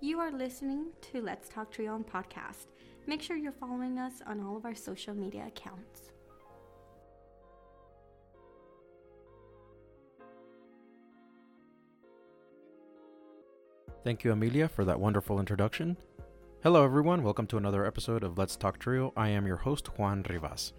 You are listening to Let's Talk TRIO on podcast. Make sure you're following us on all of our social media accounts. Thank you, Amelia, for that wonderful introduction. Hello, everyone. Welcome to another episode of Let's Talk TRIO. I am your host, Juan Rivas.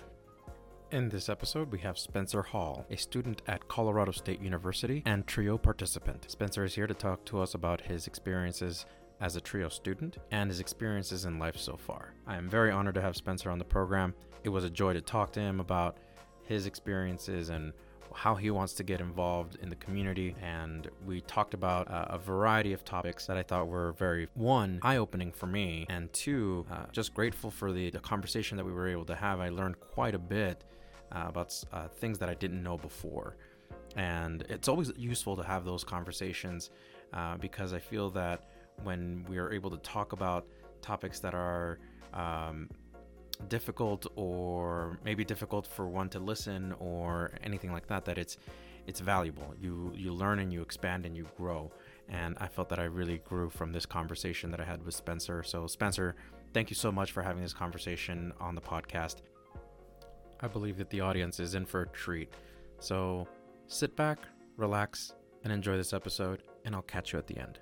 In this episode, we have Spencer Hall, a student at Colorado State University and TRIO participant. Spencer is here to talk to us about his experiences as a TRIO student and his experiences in life so far. I am very honored to have Spencer on the program. It was a joy to talk to him about his experiences and how he wants to get involved in the community, and we talked about a variety of topics that I thought were very, one, eye-opening for me, and two, just grateful for the conversation that we were able to have. I learned quite a bit about things that I didn't know before, and it's always useful to have those conversations because I feel that when we are able to talk about topics that are difficult, or maybe difficult for one to listen or anything like that, that it's valuable. You learn and you expand and you grow, and I felt that I really grew from this conversation that I had with Spencer. So Spencer, thank you so much for having this conversation on the podcast. I believe that the audience is in for a treat, so sit back, relax, and enjoy this episode, and I'll catch you at the end.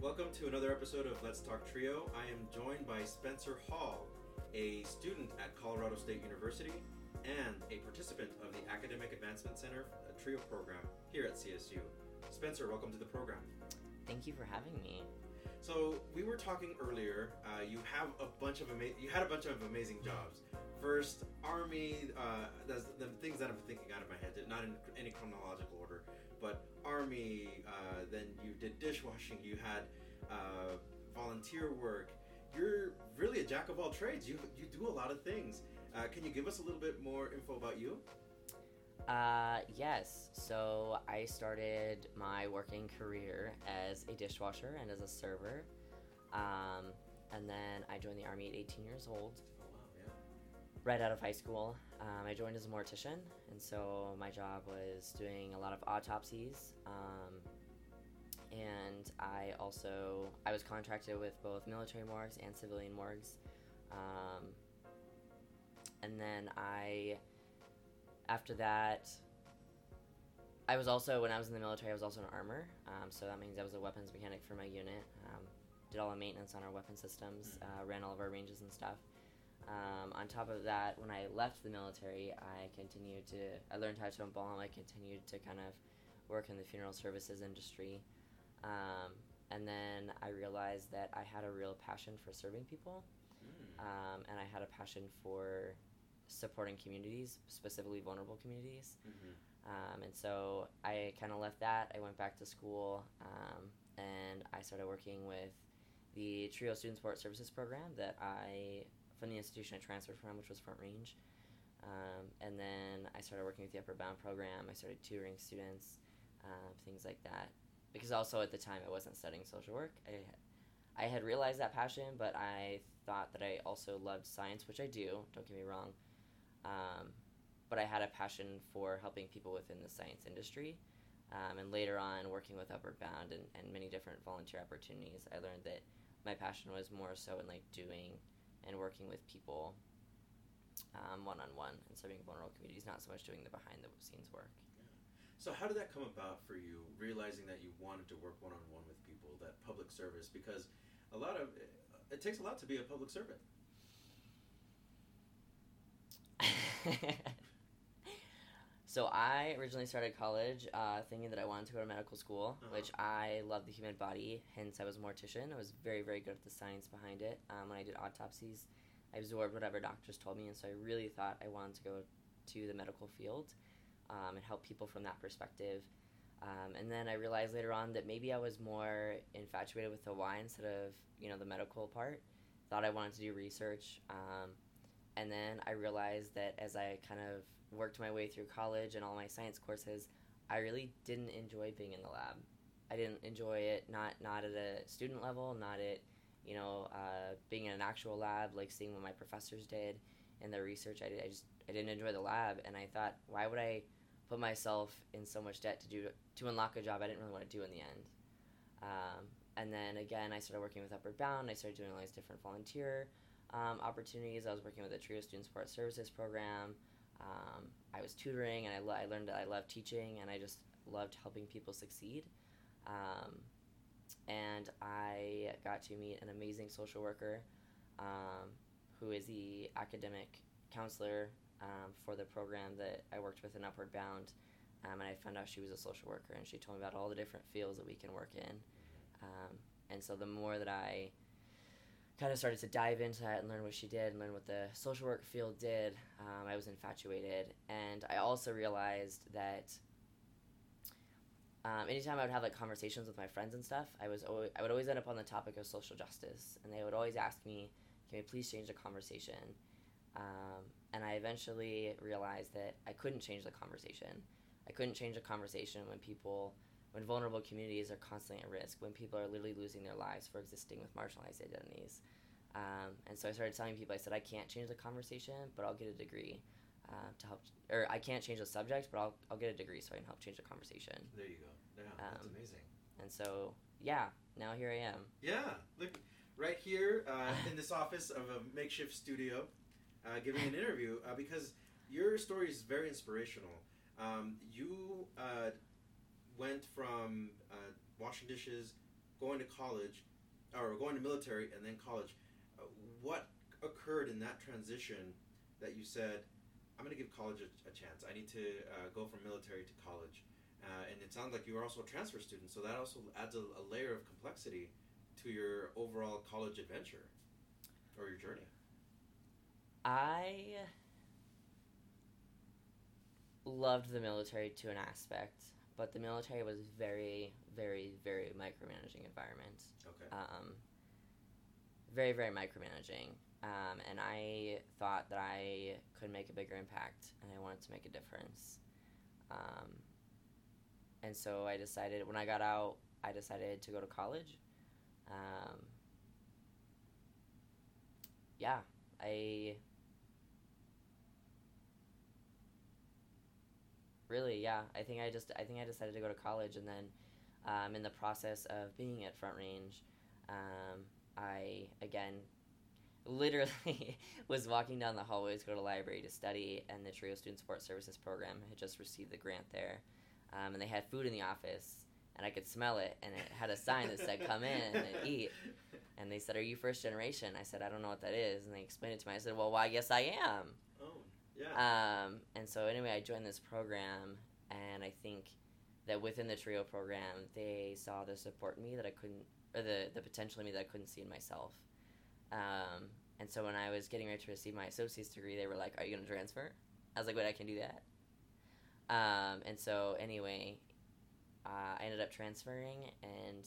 Welcome to another episode of Let's Talk TRIO. I am joined by Spencer Hall, a student at Colorado State University and a participant of the Academic Advancement Center TRIO program here at CSU. Spencer, welcome to the program. Thank you for having me. So we were talking earlier. You had a bunch of amazing jobs. First, Army. That's the things that I'm thinking out of my head, not in any chronological order. But Army, then you did dishwashing, you had volunteer work. You're really a jack of all trades. You do a lot of things. Can you give us a little bit more info about you? Yes. So I started my working career as a dishwasher and as a server. And then I joined the Army at 18 years old. Oh, wow, yeah. Right out of high school. I joined as a mortician, and so my job was doing a lot of autopsies, and I was contracted with both military morgues and civilian morgues, and then when I was in the military, I was also an armor, so that means I was a weapons mechanic for my unit, did all the maintenance on our weapon systems, ran all of our ranges and stuff. On top of that, when I left the military, I learned how to embalm. I continued to kind of work in the funeral services industry. And then I realized that I had a real passion for serving people. And I had a passion for supporting communities, specifically vulnerable communities. Mm-hmm. And so I kind of left that. I went back to school, and I started working with the TRIO Student Support Services program from the institution I transferred from, which was Front Range. And then I started working with the Upward Bound program. I started tutoring students, things like that. Because also at the time I wasn't studying social work. I had realized that passion, but I thought that I also loved science, which I do, don't get me wrong. But I had a passion for helping people within the science industry. And later on, working with Upward Bound and many different volunteer opportunities, I learned that my passion was more so in like doing and working with people one-on-one and serving vulnerable communities, not so much doing the behind-the-scenes work. Yeah. So how did that come about for you, realizing that you wanted to work one-on-one with people, that public service? Because it takes a lot to be a public servant. So I originally started college thinking that I wanted to go to medical school, which I loved the human body, hence I was a mortician. I was very, very good at the science behind it. When I did autopsies, I absorbed whatever doctors told me, and so I really thought I wanted to go to the medical field and help people from that perspective. And then I realized later on that maybe I was more infatuated with the why instead of, the medical part. Thought I wanted to do research. And then I realized that as I kind of worked my way through college and all my science courses, I really didn't enjoy being in the lab. I didn't enjoy it, not at a student level, not at, being in an actual lab, like seeing what my professors did and their research. I didn't enjoy the lab, and I thought, why would I put myself in so much debt to unlock a job I didn't really want to do in the end. And then again, I started working with Upward Bound. I started doing all these different volunteer opportunities. I was working with the TRIO Student Support Services Program. I was tutoring, and I learned that I loved teaching, and I just loved helping people succeed. And I got to meet an amazing social worker who is the academic counselor for the program that I worked with in Upward Bound. And I found out she was a social worker, and she told me about all the different fields that we can work in. And so the more that I kind of started to dive into that and learn what she did and learn what the social work field did, I was infatuated. And I also realized that anytime I would have like conversations with my friends and stuff, I would always end up on the topic of social justice, and they would always ask me, "Can we please change the conversation?" And I eventually realized that I couldn't change the conversation. I couldn't change a conversation when vulnerable communities are constantly at risk, when people are literally losing their lives for existing with marginalized identities. And so I started telling people, I said, I can't change the conversation, but I'll get a degree to help, or I can't change the subject, but I'll get a degree so I can help change the conversation. There you go. Yeah, that's amazing. And so, yeah, now here I am. Yeah, look, right here in this office of a makeshift studio, giving an interview because your story is very inspirational. You went from washing dishes, going to college, or going to military, and then college. What occurred in that transition that you said, I'm going to give college a chance. I need to go from military to college. And it sounds like you were also a transfer student, so that also adds a layer of complexity to your overall college adventure or your journey. I loved the military to an aspect, but the military was very, very, very micromanaging environment. Okay. Very, very micromanaging. And I thought that I could make a bigger impact, and I wanted to make a difference. And so I decided, when I got out, I decided to go to college. Yeah, I... Really, yeah. I think I decided to go to college, and then in the process of being at Front Range, I again literally was walking down the hallways to go to the library to study, and the TRIO Student Support Services Program had just received the grant there, and they had food in the office, and I could smell it, and it had a sign that said "Come in and eat," and they said, "Are you first generation?" I said, "I don't know what that is," and they explained it to me. I said, "Well, why? Yes, I am." Yeah. And so anyway, I joined this program, and I think that within the TRIO program, they saw the support in me that I couldn't, or the potential in me that I couldn't see in myself. And so when I was getting ready to receive my associate's degree, they were like, "Are you going to transfer?" I was like, "Wait, I can do that." And so anyway, I ended up transferring, and,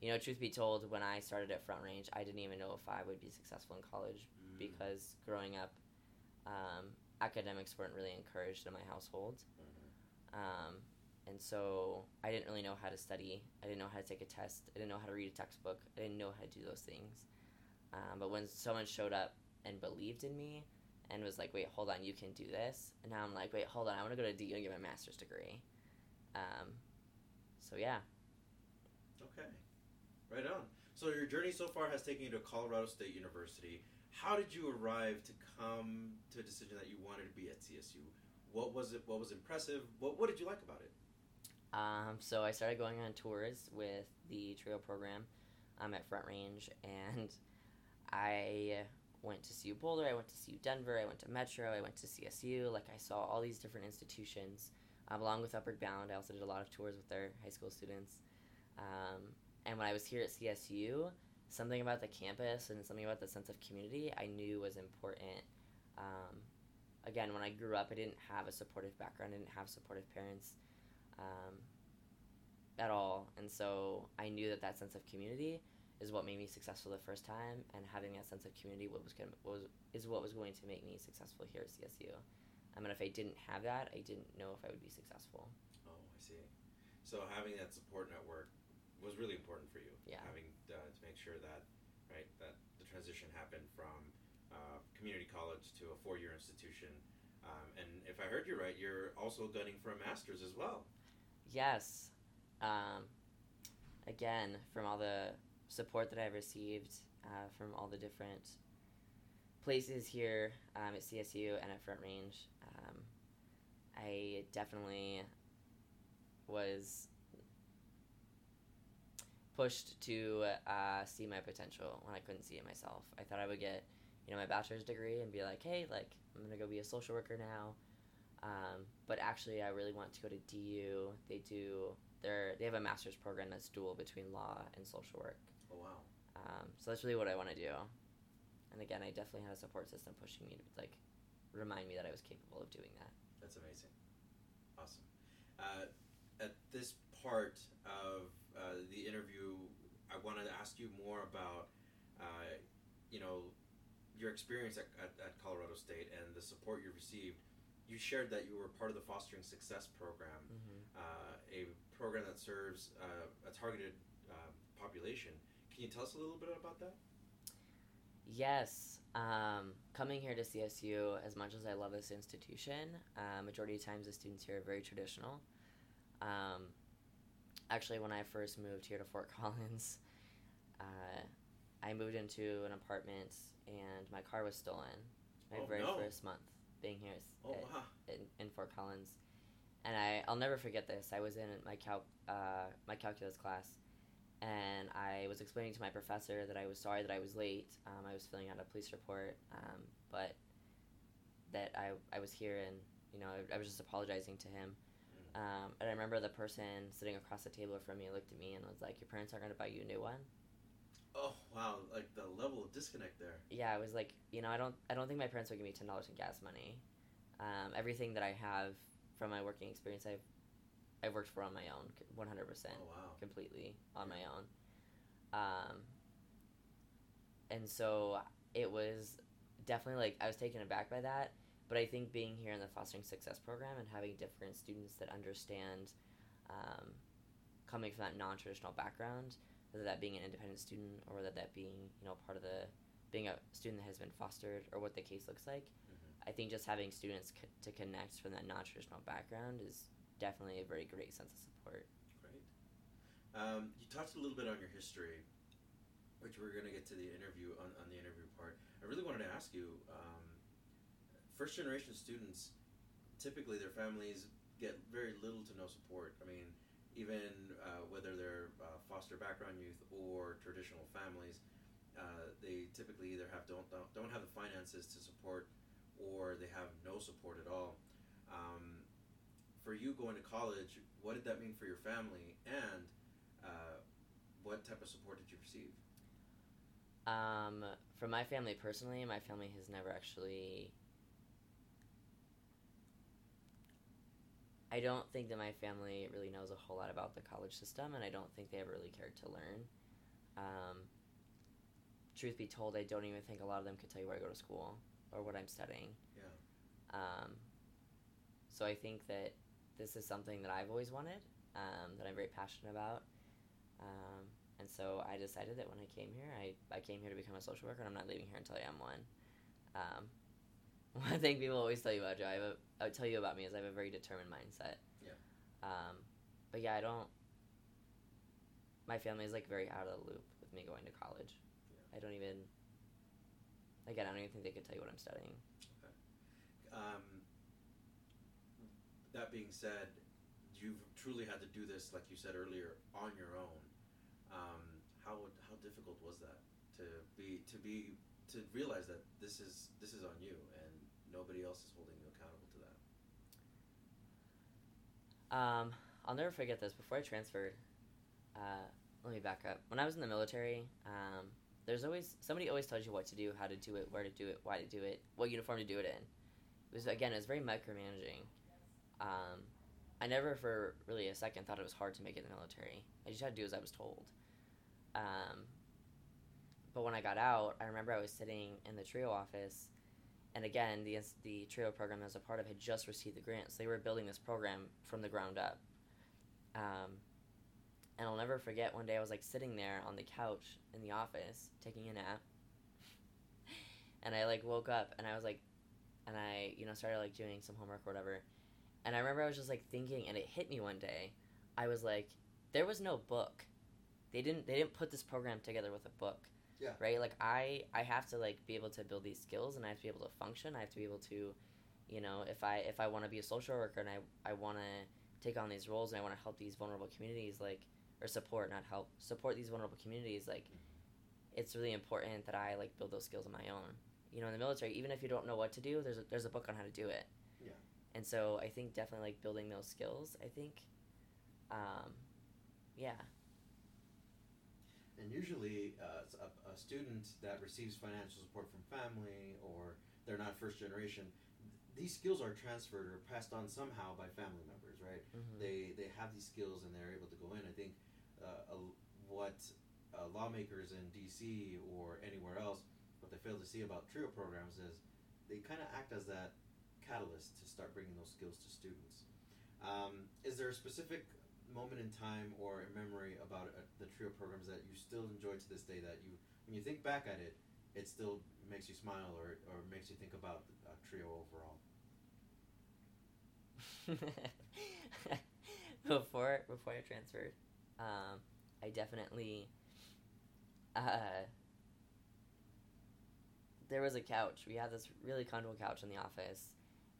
you know, truth be told, when I started at Front Range, I didn't even know if I would be successful in college because growing up, academics weren't really encouraged in my household. Mm-hmm. And so I didn't really know how to study. I didn't know how to take a test. I didn't know how to read a textbook. I didn't know how to do those things. But when someone showed up and believed in me and was like, "Wait, hold on, you can do this," and now I'm like, "Wait, hold on, I want to go to DU and get my master's degree." So yeah. Okay, right on. So your journey so far has taken you to Colorado State University. How did you arrive to come to a decision that you wanted to be at CSU? What was it? What was impressive? What did you like about it? So I started going on tours with the TRIO program at Front Range, and I went to CU Boulder, I went to CU Denver, I went to Metro, I went to CSU. Like, I saw all these different institutions, along with Upward Bound. I also did a lot of tours with their high school students. And when I was here at CSU, something about the campus and something about the sense of community I knew was important. Again, when I grew up, I didn't have a supportive background. I didn't have supportive parents at all. And so I knew that that sense of community is what made me successful the first time, and having that sense of community is what was going to make me successful here at CSU. And if I didn't have that, I didn't know if I would be successful. Oh, I see. So having that support network was really important for you. Yeah. Having to make sure that, right, that the transition happened from community college to a 4-year institution And if I heard you right, you're also gunning for a master's as well. Yes. Again, from all the support that I've received from all the different places here at CSU and at Front Range, I definitely was pushed to see my potential when I couldn't see it myself. I thought I would get, my bachelor's degree and be like, hey, I'm going to go be a social worker now. But actually, I really want to go to DU. They have a master's program that's dual between law and social work. Oh, wow. So that's really what I want to do. And again, I definitely had a support system pushing me to, remind me that I was capable of doing that. That's amazing. Awesome. At this part of the interview, I wanted to ask you more about, your experience at Colorado State and the support you received. You shared that you were part of the Fostering Success Program, mm-hmm. A program that serves a targeted population. Can you tell us a little bit about that? Yes. Coming here to CSU, as much as I love this institution, majority of times the students here are very traditional. Actually, when I first moved here to Fort Collins, I moved into an apartment and my car was stolen first month being here in Fort Collins. And I'll never forget this. I was in my calculus class, and I was explaining to my professor that I was sorry that I was late. I was filling out a police report, but that I was here, and I was just apologizing to him. And I remember the person sitting across the table from me looked at me and was like, your parents aren't going to buy you a new one? Oh, wow, the level of disconnect there. Yeah, I was like, I don't think my parents would give me $10 in gas money. Everything that I have from my working experience, I've worked for on my own, 100%. Oh, wow. Completely on my own. And so it was definitely, I was taken aback by that. But I think being here in the Fostering Success Program and having different students that understand, coming from that non-traditional background, whether that being an independent student or whether that being, part of being a student that has been fostered or what the case looks like, mm-hmm. I think just having students to connect from that non-traditional background is definitely a very great sense of support. Great. You touched a little bit on your history, which we're going to get to the interview on the interview part. I really wanted to ask you, first-generation students, typically their families get very little to no support. I mean, even whether they're foster background youth or traditional families, they typically either don't have the finances to support, or they have no support at all. For you going to college, what did that mean for your family, and what type of support did you receive? From my family personally, my family has never actually... I don't think that my family really knows a whole lot about the college system, and I don't think they ever really cared to learn. Truth be told, I don't even think a lot of them could tell you where I go to school or what I'm studying. Yeah. So I think that this is something that I've always wanted, that I'm very passionate about. And so I decided that when I came here, I came here to become a social worker, and I'm not leaving here until I am one. One thing people always tell you about, Joe, I tell you about me, is I have a very determined mindset. Yeah. But yeah, my family is very out of the loop with me going to college. Yeah. I don't even think they could tell you what I'm studying. Okay. That being said, you've truly had to do this, like you said earlier, on your own. How difficult was that to realize that this is on you and nobody else is holding you accountable to that? I'll never forget this. Before I transferred, let me back up. When I was in the military, somebody always tells you what to do, how to do it, where to do it, why to do it, what uniform to do it in. It was very micromanaging. I never for really a second thought it was hard to make it in the military. I just had to do as I was told. But when I got out, I remember I was sitting in the TRIO office, and again, the TRIO program I was a part of had just received the grant, so they were building this program from the ground up. And I'll never forget, one day I was sitting there on the couch in the office, taking a nap, and I woke up, and I was and I, you know, started, like, doing some homework or whatever, and I remember I was just, like, thinking, and it hit me one day, I was like, there was no book. They didn't put this program together with a book. Yeah. Right? Like, I have to, like, be able to build these skills, and I have to be able to function. I have to be able to, you know, if I want to be a social worker and I want to take on these roles and I want to help these vulnerable communities, like, or support, not help, support these vulnerable communities, like, it's really important that I, like, build those skills on my own. You know, in the military, even if you don't know what to do, there's a book on how to do it. Yeah. And so I think definitely, like, building those skills, I think, yeah. And usually a student that receives financial support from family, or they're not first generation, these skills are transferred or passed on somehow by family members, right? Mm-hmm. They have these skills and they're able to go in. I think what lawmakers in D.C. or anywhere else, what they fail to see about TRIO programs is they kind of act as that catalyst to start bringing those skills to students. Is there a specific moment in time or a memory about the TRIO programs that you still enjoy to this day, that you, when you think back at it, it still makes you smile or makes you think about TRIO overall? Before I transferred, I definitely, there was a couch. We had this really comfortable couch in the office,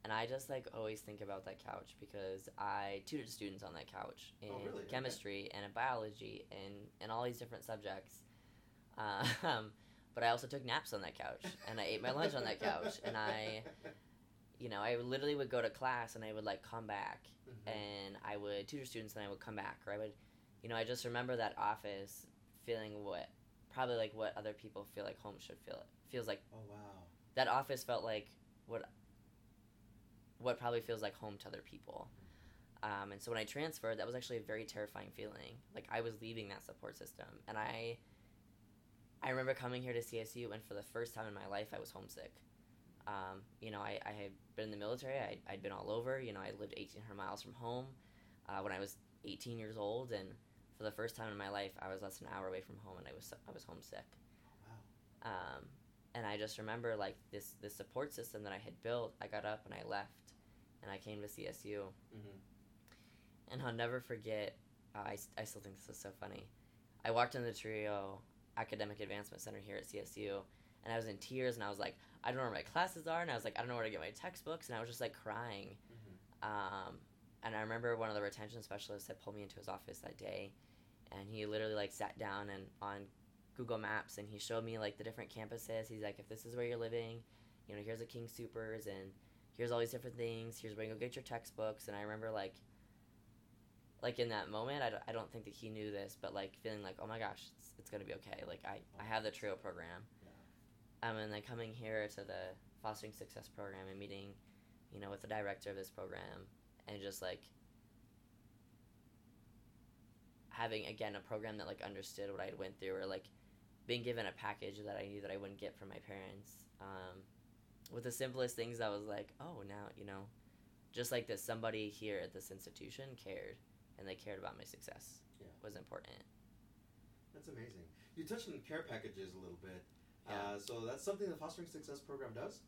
and I just, like, always think about that couch because I tutored students on that couch in chemistry and in biology and all these different subjects. But I also took naps on that couch, and I ate my lunch on that couch, and I literally would go to class and I would, like, come back, mm-hmm. and I would tutor students and I would come back, or I would, you know, I just remember that office feeling what other people feel like home should feel. It feels like, oh wow, that office felt like what probably feels like home to other people. And so when I transferred, that was actually a very terrifying feeling. Like, I was leaving that support system, and I remember coming here to CSU, and for the first time in my life, I was homesick. You know, I had been in the military. I'd been all over. You know, I lived 1,800 miles from home when I was 18 years old, and for the first time in my life, I was less than an hour away from home, and I was homesick. Wow. And I just remember, like, this support system that I had built. I got up and I left, and I came to CSU. Mm-hmm. And I'll never forget. I still think this is so funny. I walked into the TRIO Academic Advancement Center here at CSU, and I was in tears, and I was like, I don't know where my classes are, and I was like, I don't know where to get my textbooks, and I was just, like, crying. Mm-hmm. And I remember one of the retention specialists had pulled me into his office that day, and he literally, like, sat down and on Google Maps, and he showed me, like, the different campuses. He's like, if this is where you're living, you know, here's a King Soopers, and here's all these different things, here's where you go get your textbooks. And I remember, like in that moment, I don't think that he knew this, but, like, feeling like, oh my gosh, it's going to be okay. Like, I have the TRIO program. Yeah. And then coming here to the Fostering Success Program and meeting, you know, with the director of this program, and just, like, having, again, a program that, like, understood what I had went through, or, like, being given a package that I knew that I wouldn't get from my parents. With the simplest things, I was like, oh, now, you know, just like that somebody here at this institution cared. And they cared about my success. Yeah, was important. That's amazing. You touched on care packages a little bit. Yeah. So that's something the Fostering Success Program does?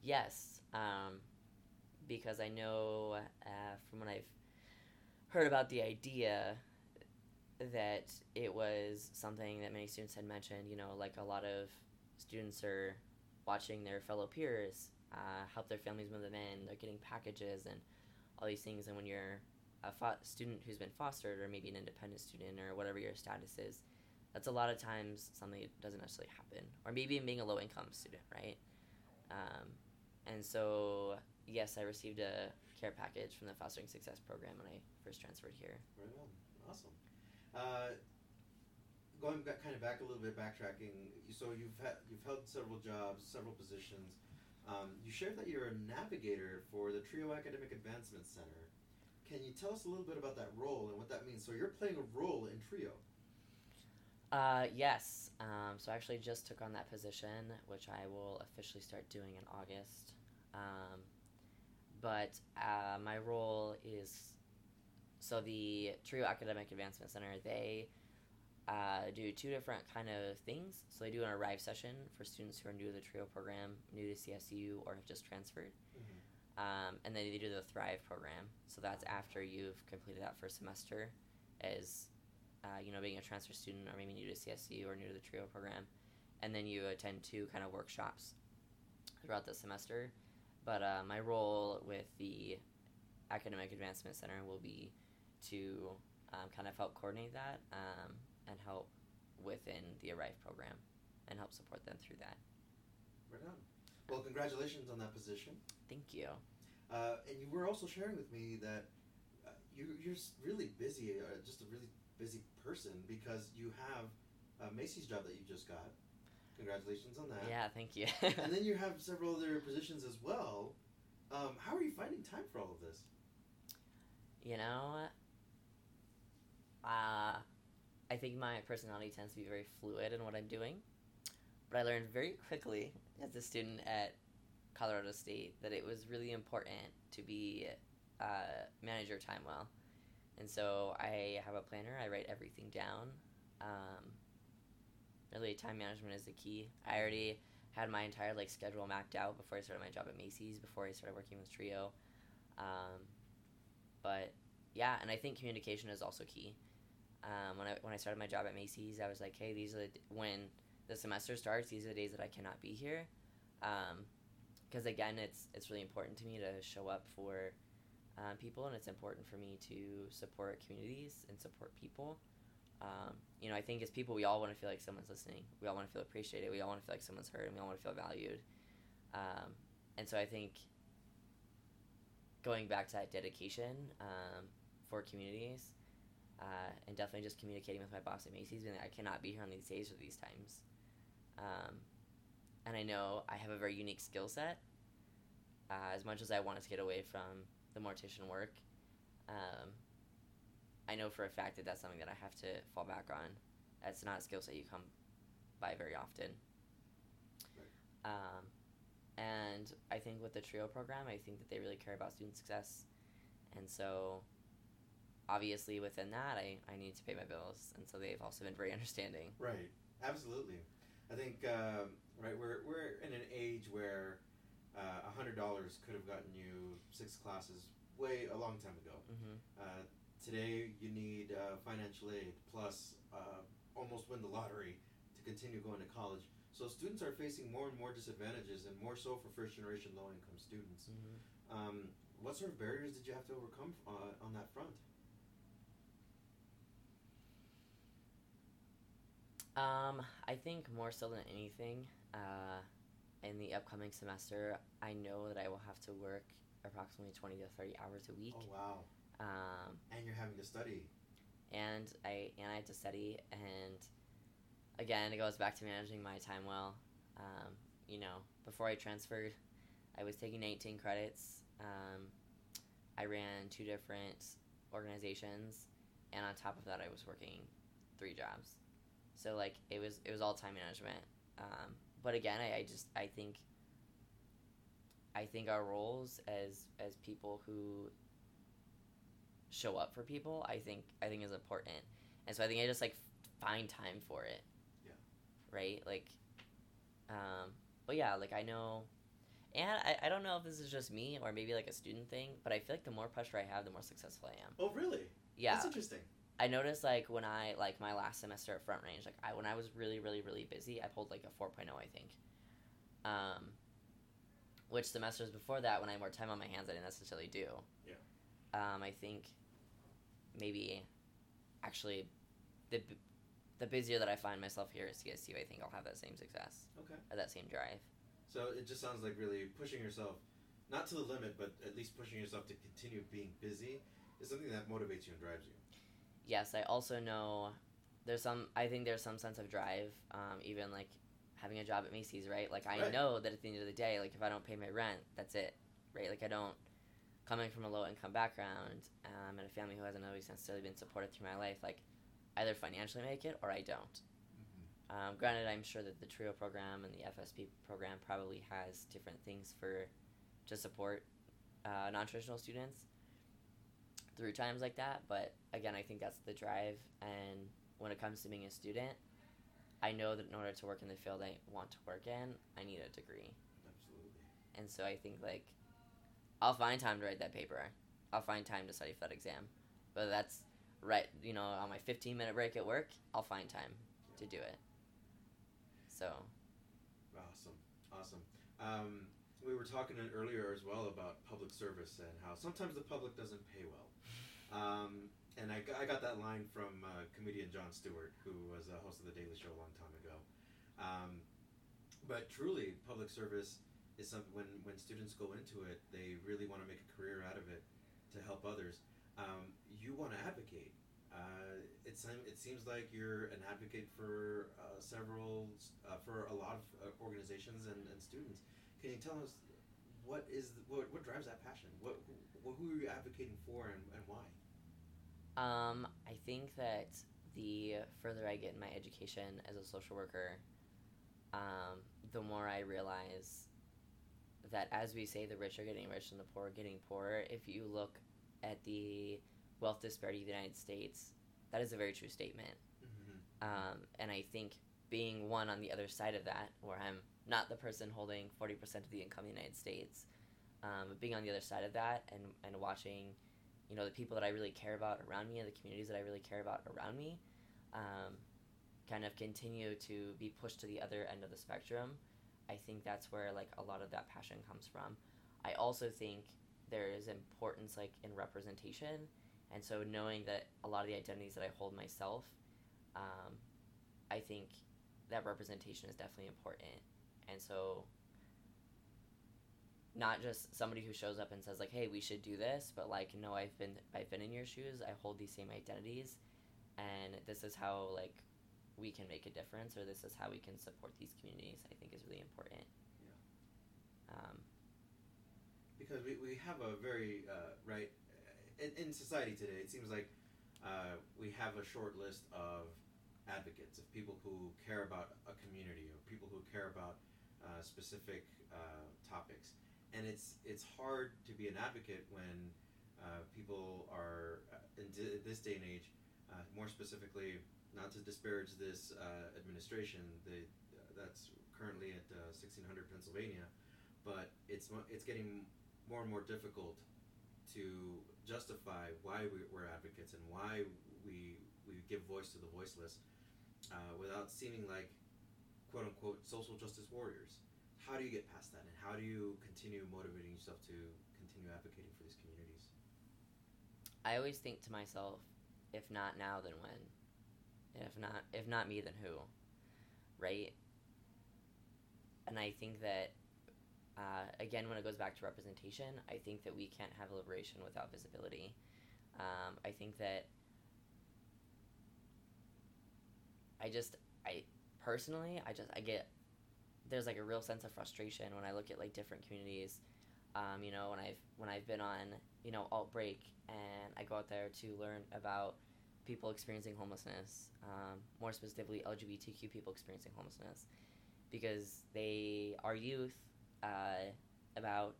Yes. Because I know from what I've heard about the idea that it was something that many students had mentioned, you know, like, a lot of students are watching their fellow peers help their families move them in. They're getting packages and all these things. And when you're a student who's been fostered, or maybe an independent student, or whatever your status is, that's a lot of times something that doesn't necessarily happen. Or maybe being a low-income student, right? And so, yes, I received a care package from the Fostering Success Program when I first transferred here. Right on. Awesome. Going back, kind of back a little bit, backtracking, so you've held several jobs, several positions. You shared that you're a navigator for the TRIO Academic Advancement Center. Can you tell us a little bit about that role and what that means? So you're playing a role in TRIO. Yes. So I actually just took on that position, which I will officially start doing in August. But my role is, so the TRIO Academic Advancement Center, they do two different kind of things. So they do an arrive session for students who are new to the TRIO program, new to CSU, or have just transferred. And then they do the Thrive program. So that's after you've completed that first semester as, being a transfer student or maybe new to CSU or new to the TRIO program. And then you attend two kind of workshops throughout the semester. But my role with the Academic Advancement Center will be to kind of help coordinate that and help within the ARIVE program and help support them through that. Right on. Well, congratulations on that position. Thank you. And you were also sharing with me that you're really busy, just a really busy person, because you have a Macy's job that you just got. Congratulations on that. Yeah, thank you. And then you have several other positions as well. How are you finding time for all of this? I think my personality tends to be very fluid in what I'm doing. But I learned very quickly as a student at Colorado State that it was really important to manage your time well. And so I have a planner. I write everything down. Really, time management is the key. I already had my entire schedule mapped out before I started my job at Macy's, before I started working with TRIO. And I think communication is also key. When I started my job at Macy's, I was like, hey, when the semester starts, these are the days that I cannot be here, because again, it's really important to me to show up for people, and it's important for me to support communities and support people. I think as people, we all want to feel like someone's listening. We all want to feel appreciated. We all want to feel like someone's heard, and we all want to feel valued. And so I think going back to that dedication for communities, and definitely just communicating with my boss at Macy's, and I cannot be here on these days or these times. And I know I have a very unique skill set. As much as I wanted to get away from the mortician work, I know for a fact that that's something that I have to fall back on. That's not a skill set you come by very often. Right. And I think with the TRIO program, I think that they really care about student success. And so obviously within that, I need to pay my bills. And so they've also been very understanding. Right. Absolutely. I think we're in an age where $100 could have gotten you 6 classes a long time ago. Mm-hmm. Today you need financial aid plus almost win the lottery to continue going to college. So students are facing more and more disadvantages, and more so for first generation low income students. Mm-hmm. What sort of barriers did you have to overcome on that front? I think more so than anything, in the upcoming semester, I know that I will have to work approximately 20 to 30 hours a week. Oh, wow. And you're having to study. And I have to study, and again, it goes back to managing my time well. Before I transferred, I was taking 19 credits. I ran 2 different organizations, and on top of that, I was working 3 jobs. So it was all time management, but again, I think our roles as people who show up for people, I think is important, and so I think I just find time for it. Yeah. Right. But yeah, I know, and I don't know if this is just me or maybe a student thing, but I feel the more pressure I have, the more successful I am. Oh really? Yeah. That's interesting. I noticed, when I, my last semester at Front Range, when I was really, really, really busy, I pulled, a 4.0, I think. Which semesters before that, when I had more time on my hands, I didn't necessarily do. Yeah. I think maybe, actually, the busier that I find myself here at CSU, I think I'll have that same success. Okay. Or that same drive. So it just sounds like really pushing yourself, not to the limit, but at least pushing yourself to continue being busy is something that motivates you and drives you. Yes, I also know there's some sense of drive, even having a job at Macy's, right? I know that at the end of the day, if I don't pay my rent, that's it, right? Coming from a low-income background, and a family who hasn't always necessarily been supported through my life, either financially make it or I don't. Mm-hmm. Granted, I'm sure that the TRIO program and the FSP program probably has different things to support non-traditional students through times like that, but again, I think that's the drive, and when it comes to being a student, I know that in order to work in the field I want to work in, I need a degree. Absolutely. And so I think I'll find time to write that paper. I'll find time to study for that exam. Whether that's right, you know, on my 15-minute break at work, I'll find time to do it. So. Awesome. We were talking earlier as well about public service and how sometimes the public doesn't pay well. And I got that line from comedian Jon Stewart, who was a host of The Daily Show a long time ago. But truly, public service is something, when students go into it, they really want to make a career out of it to help others. You want to advocate. It seems like you're an advocate for a lot of organizations and students. Can you tell us what drives that passion? Who are you advocating for and why? I think that the further I get in my education as a social worker, the more I realize that, as we say, the rich are getting rich and the poor are getting poorer. If you look at the wealth disparity of the United States, that is a very true statement. Mm-hmm. And I think being one on the other side of that, where I'm not the person holding 40% of the income in the United States, but being on the other side of that and watching, you know, the people that I really care about around me and the communities that I really care about around me kind of continue to be pushed to the other end of the spectrum, I think that's where, like, a lot of that passion comes from. I also think there is importance, like, in representation, and so knowing that a lot of the identities that I hold myself, I think that representation is definitely important. And so not just somebody who shows up and says, like, hey, we should do this, but, like, no, I've been in your shoes, I hold these same identities, and this is how, like, we can make a difference, or this is how we can support these communities, I think is really important. Yeah. Because we have a very, in society today, it seems like we have a short list of advocates, of people who care about a community, or people who care about specific topics. And it's hard to be an advocate when people are, in this day and age, more specifically, not to disparage this administration that's currently at 1600 Pennsylvania, but it's getting more and more difficult to justify why we're advocates and why we give voice to the voiceless without seeming like, quote unquote, social justice warriors. How do you get past that, and how do you continue motivating yourself to continue advocating for these communities? I always think to myself, if not now, then when? If not me, then who? Right? And I think that, again, when it goes back to representation, I think that we can't have liberation without visibility. I think that there's, like, a real sense of frustration when I look at, like, different communities. You know, when I've been on, you know, Alt Break, and I go out there to learn about people experiencing homelessness, more specifically LGBTQ people experiencing homelessness, because they are youth. About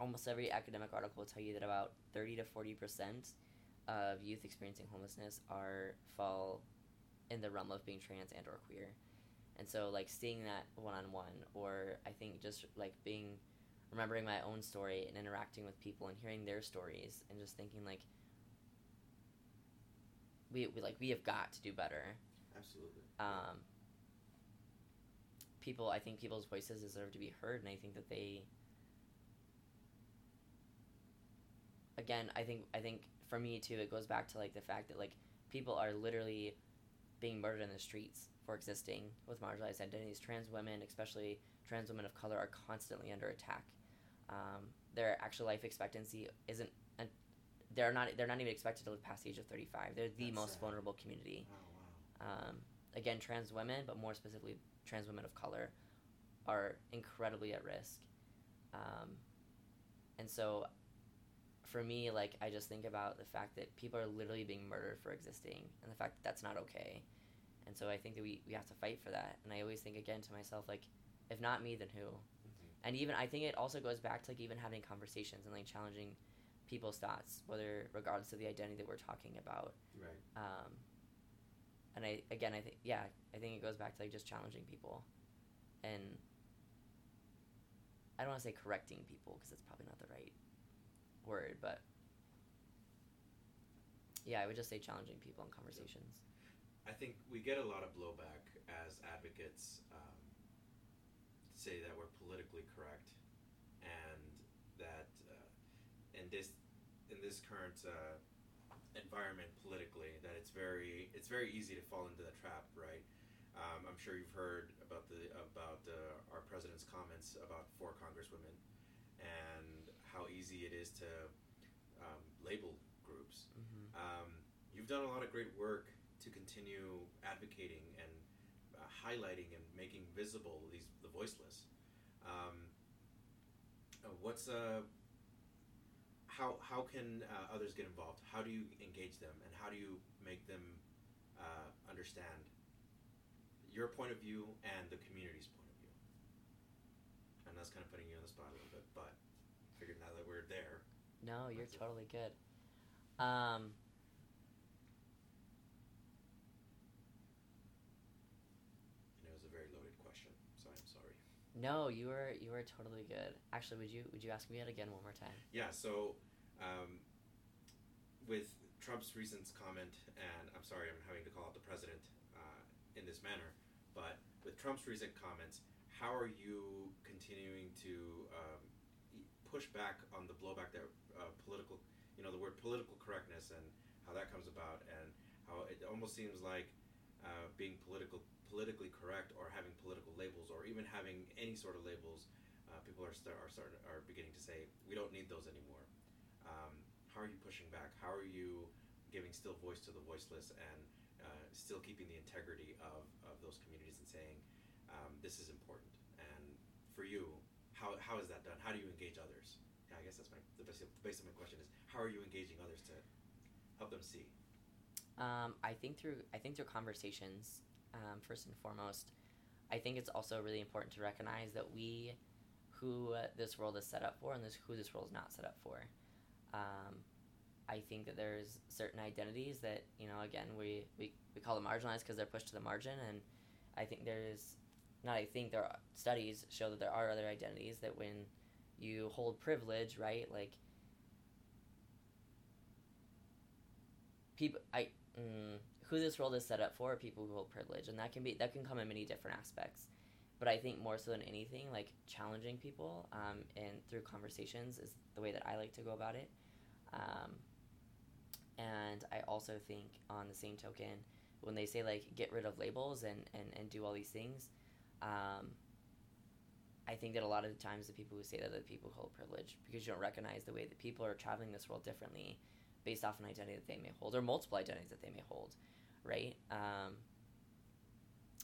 almost every academic article will tell you that about 30 to 40% of youth experiencing homelessness fall in the realm of being trans and or queer. And so, like, seeing that one-on-one, or I think just, like, remembering my own story and interacting with people and hearing their stories and just thinking, like, we have got to do better. Absolutely. I think people's voices deserve to be heard, and I think that I think for me, too, it goes back to, like, the fact that, like, people are literally being murdered in the streets for existing with marginalized identities. Trans women, especially trans women of color, are constantly under attack. Their actual life expectancy isn't, and they're not even expected to live past the age of 35. They're the most vulnerable community. Oh, wow. Again, trans women, but more specifically, trans women of color are incredibly at risk. And so for me, like, I just think about the fact that people are literally being murdered for existing, and the fact that that's not okay. And so I think that we have to fight for that. And I always think, again, to myself, like, if not me, then who? Mm-hmm. And even, I think it also goes back to, like, even having conversations and, like, challenging people's thoughts, regardless of the identity that we're talking about. Right. And I think it goes back to, like, just challenging people and I don't want to say correcting people because that's probably not the right word, but yeah, I would just say challenging people in conversations. I think we get a lot of blowback as advocates to say that we're politically correct, and that in this current environment politically, that it's very easy to fall into the trap, right? I'm sure you've heard about our president's comments about four congresswomen and how easy it is to label groups. Mm-hmm. You've done a lot of great work to continue advocating and highlighting and making visible the voiceless. How can others get involved? How do you engage them, and how do you make them understand your point of view and the community's point of view? And that's kind of putting you on the spot a little bit, but I figured now that we're there. No, you're totally good. And it was a very loaded question, so I'm sorry. No, you were totally good. Actually, would you ask me that again one more time? Yeah. So, with Trump's recent comment, and I'm sorry, I'm having to call out the president in this manner, but with Trump's recent comments, how are you continuing to push back on the blowback that political, the word political correctness and how that comes about, and how it almost seems like being politically correct or having political labels or even having any sort of labels, people are beginning to say we don't need those anymore. How are you pushing back? How are you giving still voice to the voiceless and still keeping the integrity of those communities and saying this is important? And for you, how is that done? How do you engage others? Yeah, I guess that's the base of my question is, how are you engaging others to help them see? I think through conversations, first and foremost. I think it's also really important to recognize that who this world is set up for, and who this world is not set up for. I think that there's certain identities that, again, we call them marginalized because they're pushed to the margin, and studies show that there are other identities that when you hold privilege, right, like, people, who this world is set up for are people who hold privilege, and that can come in many different aspects. But I think more so than anything, like, challenging people and through conversations is the way that I like to go about it. And I also think, on the same token, when they say, like, get rid of labels and do all these things, I think that a lot of the times the people who say that are the people who hold privilege, because you don't recognize the way that people are traveling this world differently based off an identity that they may hold, or multiple identities that they may hold, right?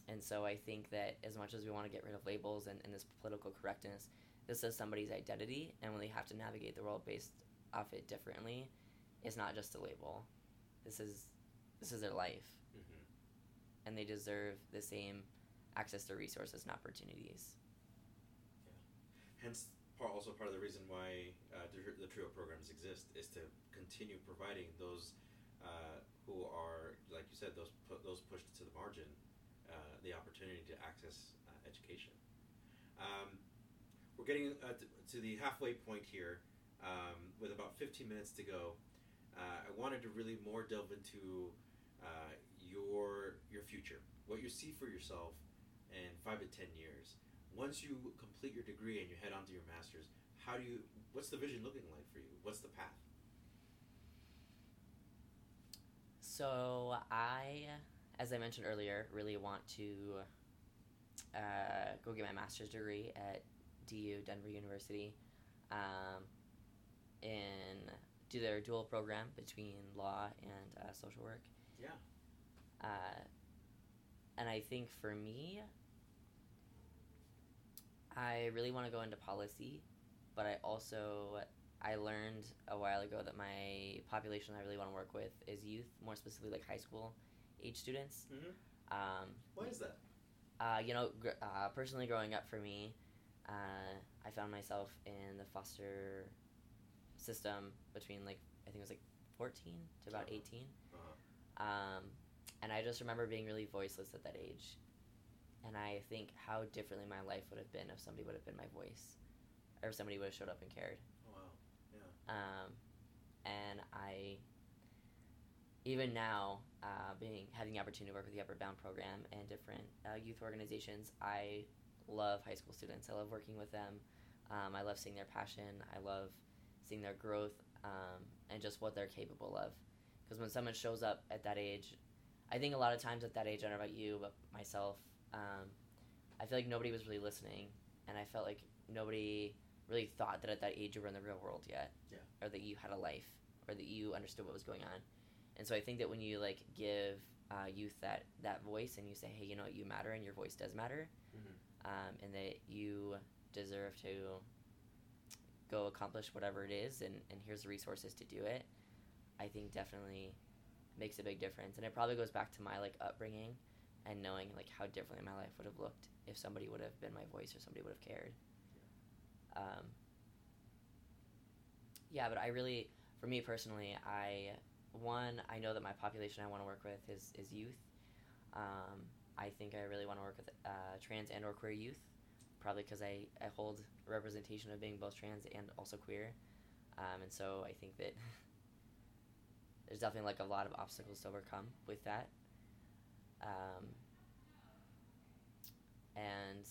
And so I think that as much as we want to get rid of labels and this political correctness, this is somebody's identity, and when they have to navigate the world based off it differently, it's not just a label. This is their life. Mm-hmm. And they deserve the same access to resources and opportunities. Yeah. Hence, also part of the reason why the TRIO programs exist is to continue providing those who are, like you said, those pushed to the margin, the opportunity to access education. We're getting to the halfway point here, with about 15 minutes to go. I wanted to really more delve into your future, what you see for yourself in 5 to 10 years. Once you complete your degree and you head on to your master's, what's the vision looking like for you? What's the path? So I, as I mentioned earlier, really want to go get my master's degree at DU, Denver University, and do their dual program between law and social work. Yeah. And I think for me, I really want to go into policy, but I learned a while ago that my population I really want to work with is youth, more specifically like high school age students. Mm-hmm. Why is that? Personally growing up for me, I found myself in the foster system between, like, I think it was like 14 to about 18. Uh-huh. And I just remember being really voiceless at that age. And I think how differently my life would have been if somebody would have been my voice. or somebody would have showed up and cared. Wow. Yeah. And I, even now, having the opportunity to work with the Upward Bound program and different youth organizations, I love high school students. I love working with them. I love seeing their passion. I love seeing their growth and just what they're capable of. Because when someone shows up at that age, I think a lot of times at that age, I don't know about you, but myself, I feel like nobody was really listening, and I felt like nobody really thought that at that age you were in the real world yet, yeah. or that you had a life, or that you understood what was going on. And so I think that when you like give youth that voice and you say, hey, you know what, you matter and your voice does matter, mm-hmm. And that you deserve to go accomplish whatever it is, and here's the resources to do it, I think definitely makes a big difference. And it probably goes back to my like upbringing and knowing like how differently my life would have looked if somebody would have been my voice or somebody would have cared. Yeah. But I really, for me personally, I know that my population I want to work with is youth. I think I really want to work with trans and or queer youth, probably because I hold representation of being both trans and also queer. And so I think that there's definitely like a lot of obstacles to overcome with that. And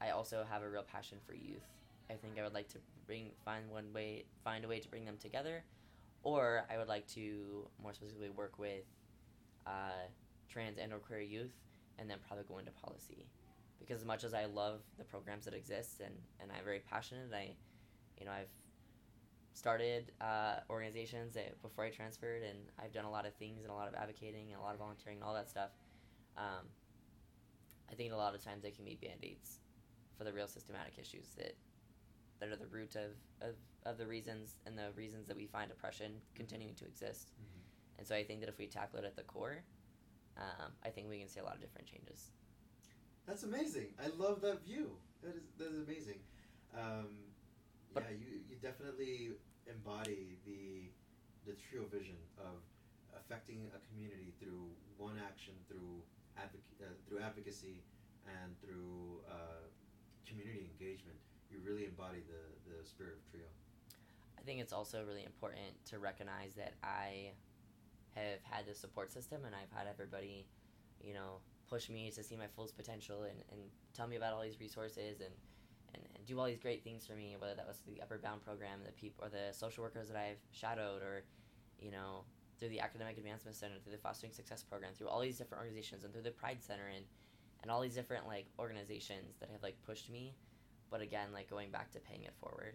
I also have a real passion for youth. I think I would like to find a way to bring them together, or I would like to more specifically work with trans and or queer youth, and then probably go into policy. Because as much as I love the programs that exist, and I'm very passionate, I've started organizations that before I transferred, and I've done a lot of things and a lot of advocating and a lot of volunteering and all that stuff. I think a lot of times they can be band-aids for the real systematic issues that are the root of the reasons, and the reasons that we find oppression continuing to exist. Mm-hmm. And so I think that if we tackle it at the core, I think we can see a lot of different changes. That's amazing. I love that view. That is amazing. You definitely embody the TRIO vision of affecting a community through one action, through through advocacy, and through community engagement. You really embody the spirit of TRIO. I think it's also really important to recognize that I have had this support system, and I've had everybody, push me to see my fullest potential and tell me about all these resources and do all these great things for me, whether that was the Upward Bound program, the people, or the social workers that I've shadowed, or, through the Academic Advancement Center, through the Fostering Success Program, through all these different organizations, and through the Pride Center, and all these different, like, organizations that have, like, pushed me. But again, like, going back to paying it forward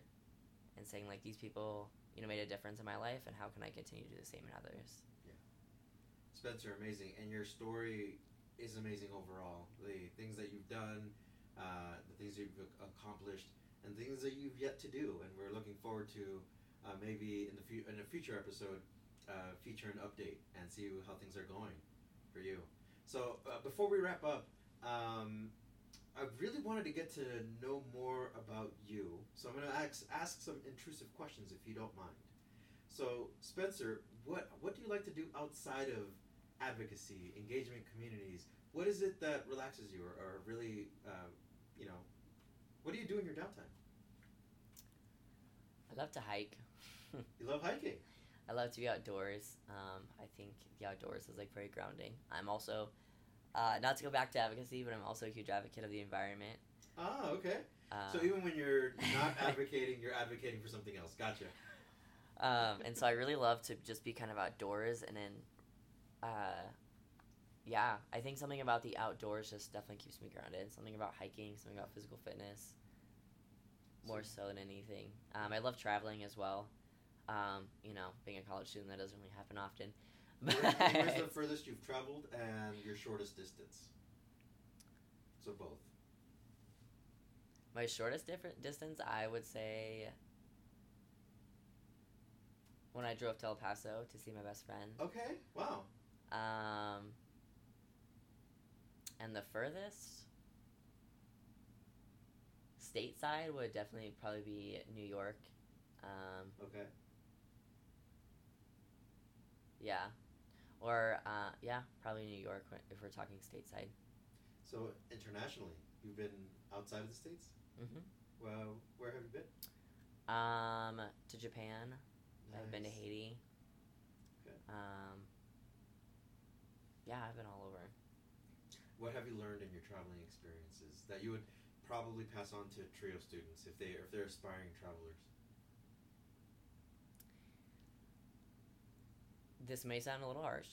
and saying, like, these people, made a difference in my life, and how can I continue to do the same in others? Yeah. Spencer, amazing. And your story is amazing overall. The things that you've done, the things you've accomplished, and things that you've yet to do. And we're looking forward to maybe in a future episode, feature an update and see how things are going for you. So before we wrap up, I really wanted to get to know more about you, so I'm going to ask some intrusive questions if you don't mind. So, Spencer, what do you like to do outside of advocacy, engagement communities? What is it that relaxes you, or really, what do you do in your downtime? I love to hike. You love hiking? I love to be outdoors. I think the outdoors is like very grounding. I'm also, not to go back to advocacy, but I'm also a huge advocate of the environment. Ah, okay. So even when you're not advocating, you're advocating for something else. Gotcha. And so I really love to just be kind of outdoors, and then, I think something about the outdoors just definitely keeps me grounded. Something about hiking, something about physical fitness, more so than anything. I love traveling as well. Being a college student, that doesn't really happen often. Where's the furthest you've traveled and your shortest distance? So both. My shortest distance, I would say, when I drove to El Paso to see my best friend. Okay, wow. And the furthest stateside would definitely probably be New York. Okay. Yeah. Or, probably New York if we're talking stateside. So, internationally, you've been outside of the States? Mm-hmm. Well, where have you been? To Japan. Nice. I've been to Haiti. Okay. Yeah, I've been all over. What have you learned in your traveling experiences that you would probably pass on to TRIO students if they're aspiring travelers? This may sound a little harsh,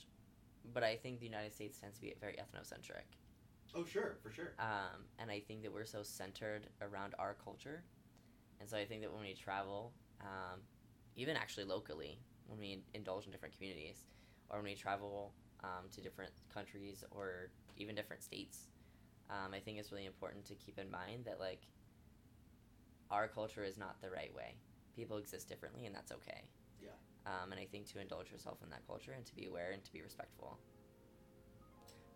but I think the United States tends to be very ethnocentric. Oh, sure, for sure. And I think that we're so centered around our culture. And so I think that when we travel, even actually locally, when we indulge in different communities, or when we travel to different countries or even different states, I think it's really important to keep in mind that, like, our culture is not the right way. People exist differently, and that's okay. Yeah. And I think to indulge yourself in that culture and to be aware and to be respectful.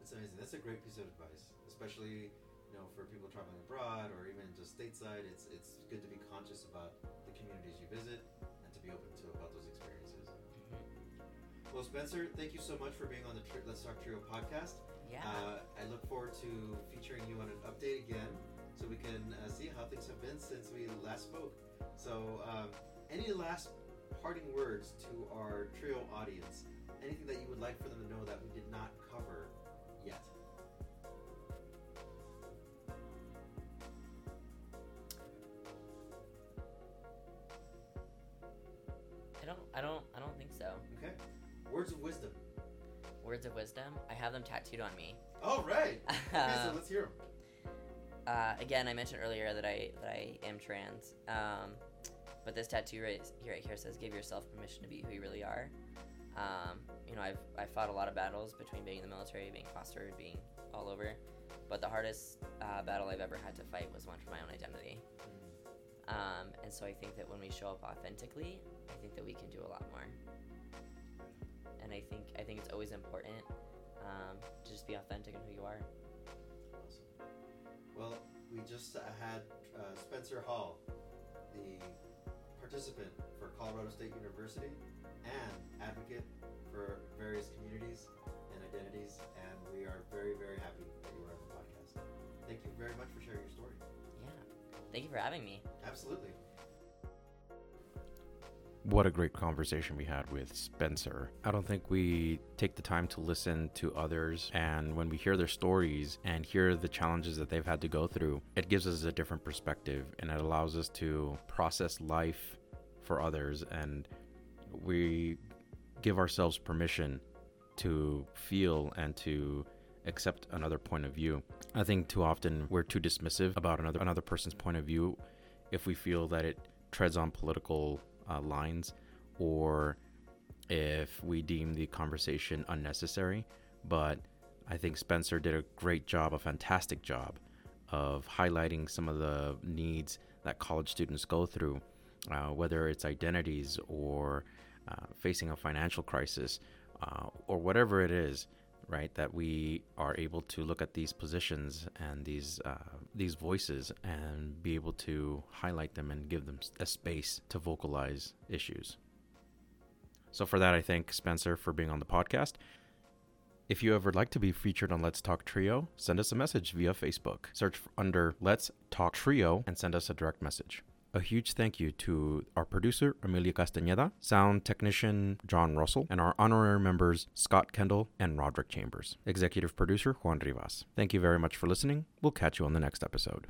That's amazing. That's a great piece of advice, especially, you know, for people traveling abroad or even just stateside. It's good to be conscious about the communities you visit and to be open to about those experiences. Mm-hmm. Well, Spencer, thank you so much for being on the Let's Talk TRIO podcast. Yeah. I look forward to featuring you on an update again so we can see how things have been since we last spoke. So any last parting words to our TRIO audience? Anything that you would like for them to know that we did not cover yet? I don't think so. Okay. Words of wisdom. Words of wisdom? I have them tattooed on me. Oh, right. Okay, so let's hear them. Again, I mentioned earlier that I am trans. But this tattoo right here says, "Give yourself permission to be who you really are." You know, I've fought a lot of battles between being in the military, being fostered, being all over. But the hardest battle I've ever had to fight was one for my own identity. And so I think that when we show up authentically, I think that we can do a lot more. And I think it's always important to just be authentic in who you are. Awesome. Well, we just had Spencer Hall, the participant for Colorado State University and advocate for various communities and identities, and we are very, very happy that you were on the podcast. Thank you very much for sharing your story. Yeah. Thank you for having me. Absolutely. What a great conversation we had with Spencer. I don't think we take the time to listen to others, and when we hear their stories and hear the challenges that they've had to go through, it gives us a different perspective, and it allows us to process life for others, and we give ourselves permission to feel and to accept another point of view. I think too often we're too dismissive about another person's point of view if we feel that it treads on political lines, or if we deem the conversation unnecessary. But I think Spencer did a fantastic job of highlighting some of the needs that college students go through, whether it's identities or facing a financial crisis or whatever it is, right? That we are able to look at these positions and these voices and be able to highlight them and give them a space to vocalize issues. So for that, I thank Spencer for being on the podcast. If you ever would like to be featured on Let's Talk TRIO, send us a message via Facebook. Search under Let's Talk TRIO and send us a direct message. A huge thank you to our producer, Amelia Castañeda, sound technician, John Russell, and our honorary members, Scott Kendall and Roderick Chambers. Executive producer, Juan Rivas. Thank you very much for listening. We'll catch you on the next episode.